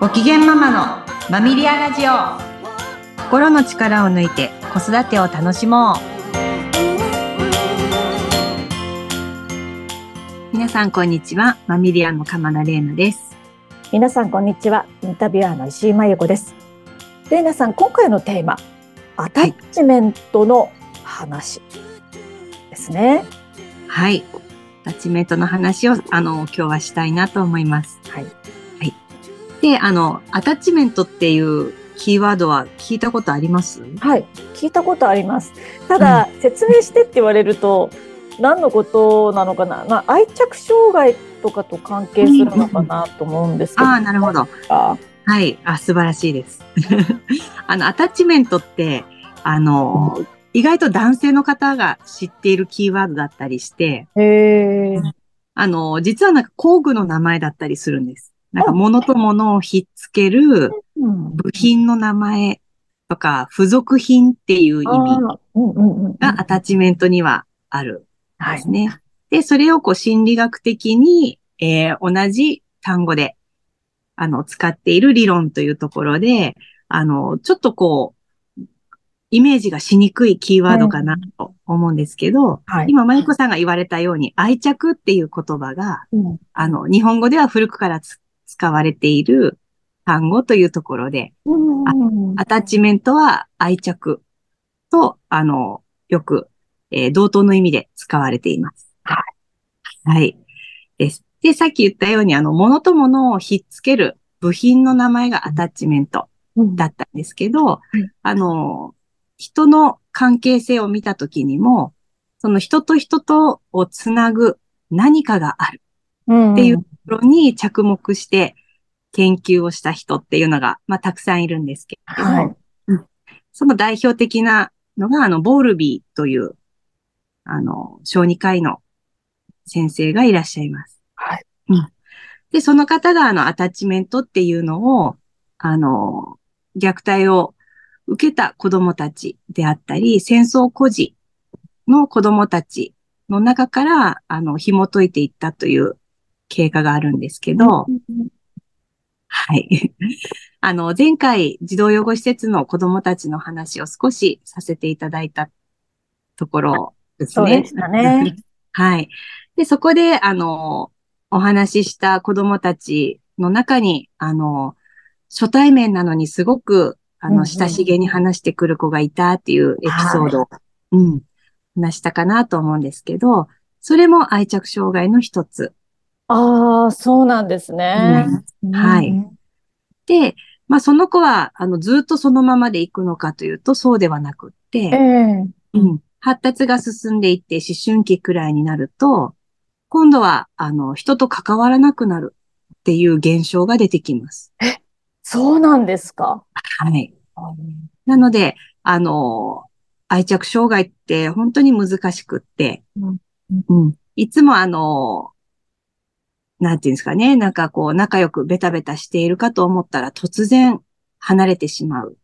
ご機嫌ママのマミリアラジオ、心の力を抜いて子育てを楽しもう。皆さんこんにちは、マミリアの鎌田玲奈です。皆さんこんにちは、インタビュアーの石井真由子です。玲奈さん、今回のテーマ、アタッチメントの話ですね。はい、アタッチメントの話を今日はしたいなと思います。はい、はい、でアタッチメントっていうキーワードは聞いたことあります？はい、聞いたことあります。ただ、説明してって言われると何のことなのかな、愛着障害とかと関係するのかなと思うんですけど、あ、なるほど。はい、素晴らしいです。アタッチメントって意外と男性の方が知っているキーワードだったりして、実はなんか工具の名前だったりするんです。なんか物と物をひっつける部品の名前とか、付属品っていう意味がアタッチメントにはあるんですね。はい、で、それをこう心理学的に、同じ単語で使っている理論というところで、ちょっとこう、イメージがしにくいキーワードかなと思うんですけど、はい、今、まゆこさんが言われたように、愛着っていう言葉が、日本語では古くから使われている単語というところで、アタッチメントは愛着と、よく、同等の意味で使われています。はい。はい。です。で、さっき言ったように、物と物をひっつける部品の名前がアタッチメントだったんですけど、人の関係性を見たときにも、その人と人とをつなぐ何かがあるっていうところに着目して研究をした人っていうのが、たくさんいるんですけれども、その代表的なのが、ボールビーという、小児科医の先生がいらっしゃいます。はい。で、その方がアタッチメントっていうのを、虐待を受けた子供たちであったり、戦争孤児の子供たちの中から、紐解いていったという経過があるんですけど、はい。前回、児童養護施設の子供たちの話を少しさせていただいたところですね。そうでしたね。はい。で、そこで、お話しした子供たちの中に、初対面なのにすごく、親しげに話してくる子がいたっていうエピソードを、話したかなと思うんですけど、それも愛着障害の一つ。ああ、そうなんですね。はい。で、その子は、ずっとそのままで行くのかというと、そうではなくって、発達が進んでいって、思春期くらいになると、今度は、人と関わらなくなるっていう現象が出てきます。そうなんですか。はい。なので、愛着障害って本当に難しくって、いつもなんていうんですかね、なんかこう仲良くベタベタしているかと思ったら突然離れてしまう。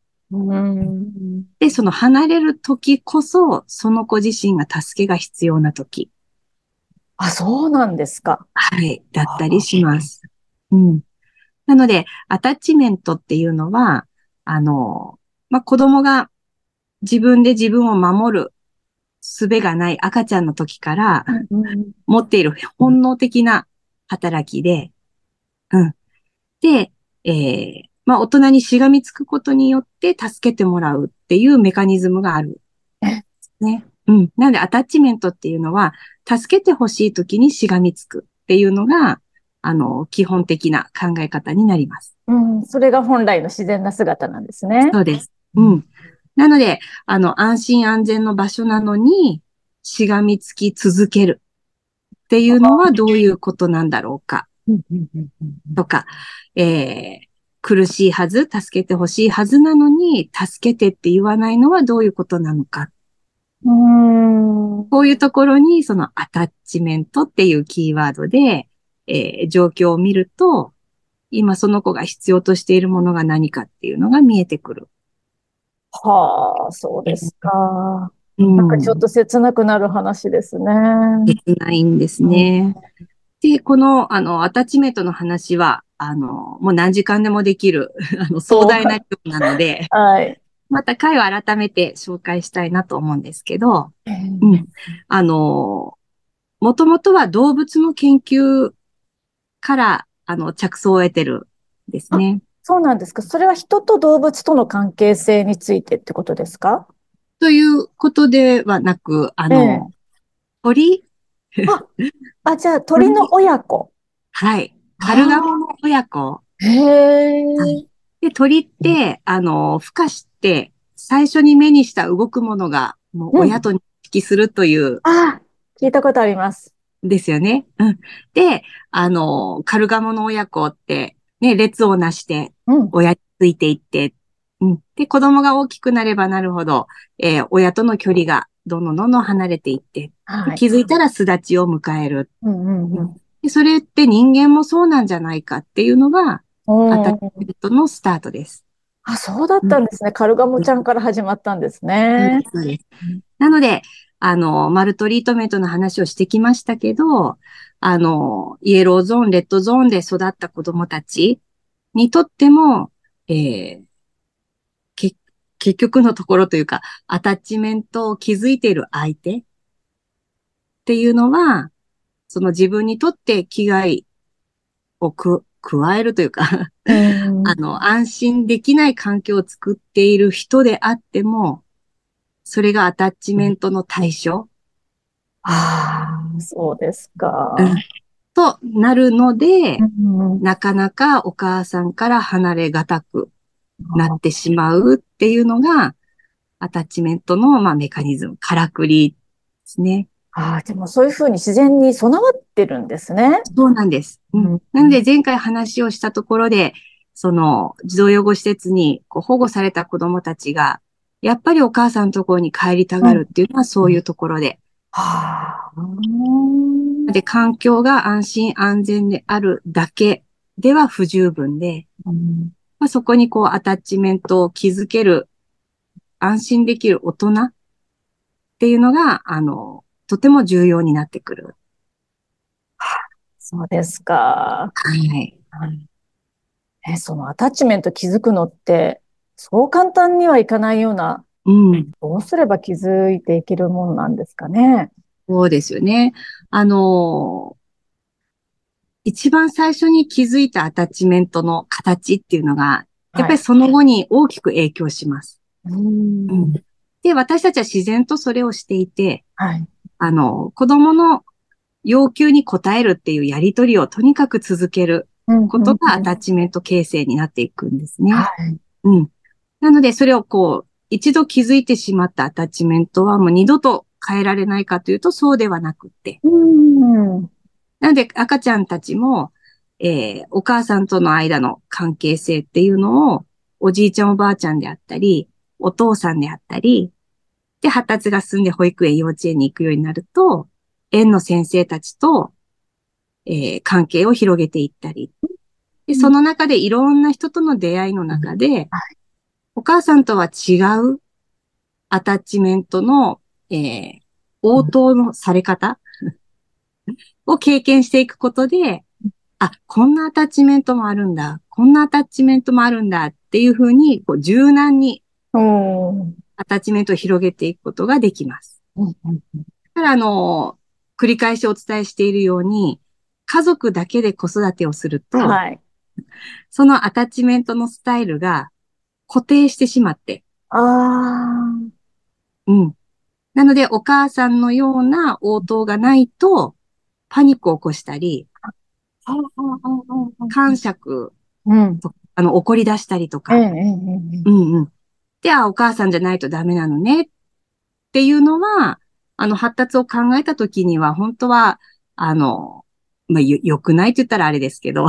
で、その離れる時こそ、その子自身が助けが必要な時。あ、そうなんですか。はい。だったりします。なので、アタッチメントっていうのは、子供が自分で自分を守る術がない赤ちゃんの時から、持っている本能的な働きで、で、大人にしがみつくことによって助けてもらうっていうメカニズムがある。なので、アタッチメントっていうのは、助けてほしい時にしがみつくっていうのが、基本的な考え方になります。それが本来の自然な姿なんですね。そうです。なので、安心安全の場所なのに、しがみつき続けるっていうのはどういうことなんだろうか。とか、苦しいはず、助けてほしいはずなのに、助けてって言わないのはどういうことなのか。こういうところに、そのアタッチメントっていうキーワードで、状況を見ると、今その子が必要としているものが何かっていうのが見えてくる。はあ、そうですか。なんかちょっと切なくなる話ですね。切ないんですね。で、この、アタッチメントの話は、もう何時間でもできる、壮大な量なので、はい。また回を改めて紹介したいなと思うんですけど、うん。もともとは動物の研究から、着想を得てるんですね。そうなんですか。それは人と動物との関係性についてってことですか？ということではなく、鳥じゃあ鳥の親子。はい。カルガモの親子。へー。で、鳥って、孵化して、最初に目にした動くものが、もう親と認識するという。うん、ああ、聞いたことあります。ですよね。うん。で、カルガモの親子って、ね、列をなして、親についていって、うん、で、子供が大きくなればなるほど、親との距離がどんどん離れていって、はい、気づいたら巣立ちを迎える、うんうんうんで。それって人間もそうなんじゃないかっていうのが、アタッチメントのスタートです。あ、そうだったんですね。うん、カルガモちゃんから始まったんですね。そうです。なので、マルトリートメントの話をしてきましたけど、イエローゾーン、レッドゾーンで育った子供たちにとっても、結局のところというか、アタッチメントを築いている相手っていうのは、その自分にとって危害を加えるというか、安心できない環境を作っている人であっても、それがアタッチメントの対象。ああ、そうですか。となるので、なかなかお母さんから離れがたくなってしまうっていうのが、アタッチメントの、メカニズム、からくりですね。ああ、でもそういうふうに自然に備わってるんですね。そうなんです。うん、なので前回話をしたところで、児童養護施設に保護された子供たちが、やっぱりお母さんのところに帰りたがるっていうのはそういうところで。で、環境が安心安全であるだけでは不十分で、そこにアタッチメントを築ける、安心できる大人っていうのが、とても重要になってくる。そうですか。はい。そのアタッチメント築くのって、そう簡単にはいかないような、どうすれば気づいていけるものなんですかね。そうですよね。一番最初に気づいたアタッチメントの形っていうのが、やっぱりその後に大きく影響します。はいうん、で、私たちは自然とそれをしていて、はい、子供の要求に応えるっていうやりとりをとにかく続けることがアタッチメント形成になっていくんですね。はいうんなので、それを一度気づいてしまったアタッチメントはもう二度と変えられないかというと、そうではなくって。なので、赤ちゃんたちも、お母さんとの間の関係性っていうのを、おじいちゃんおばあちゃんであったり、お父さんであったり、で、発達が進んで保育園、幼稚園に行くようになると、園の先生たちと、関係を広げていったり、でその中でいろんな人との出会いの中で、はいお母さんとは違うアタッチメントの、応答のされ方を経験していくことで、あ、こんなアタッチメントもあるんだ、こんなアタッチメントもあるんだっていうふうに柔軟にアタッチメントを広げていくことができます。だから繰り返しお伝えしているように、家族だけで子育てをすると、はい、そのアタッチメントのスタイルが固定してしまって。なので、お母さんのような応答がないと、パニックを起こしたり、癇癪、怒り出したりとか。で、お母さんじゃないとダメなのね。っていうのは、発達を考えたときには、本当は、良くないって言ったらあれですけど。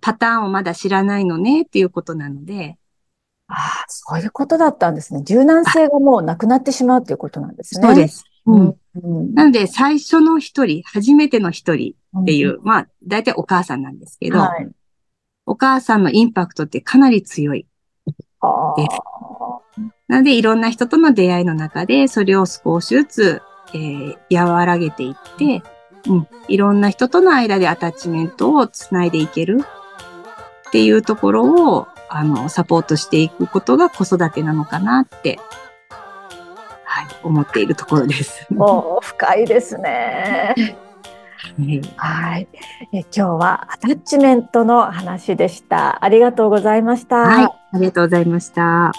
パターンをまだ知らないのねっていうことなので。ああ、そういうことだったんですね。柔軟性がもうなくなってしまうということなんですね。そうです。なので、最初の一人、初めての一人っていう、大体お母さんなんですけど、はい、お母さんのインパクトってかなり強いです。なので、いろんな人との出会いの中で、それを少しずつ、和らげていって、いろんな人との間でアタッチメントをつないでいけるっていうところをサポートしていくことが子育てなのかなって、はい、思っているところです。おー、深いですね。はい、今日はアタッチメントの話でした。ありがとうございました。はい、ありがとうございました。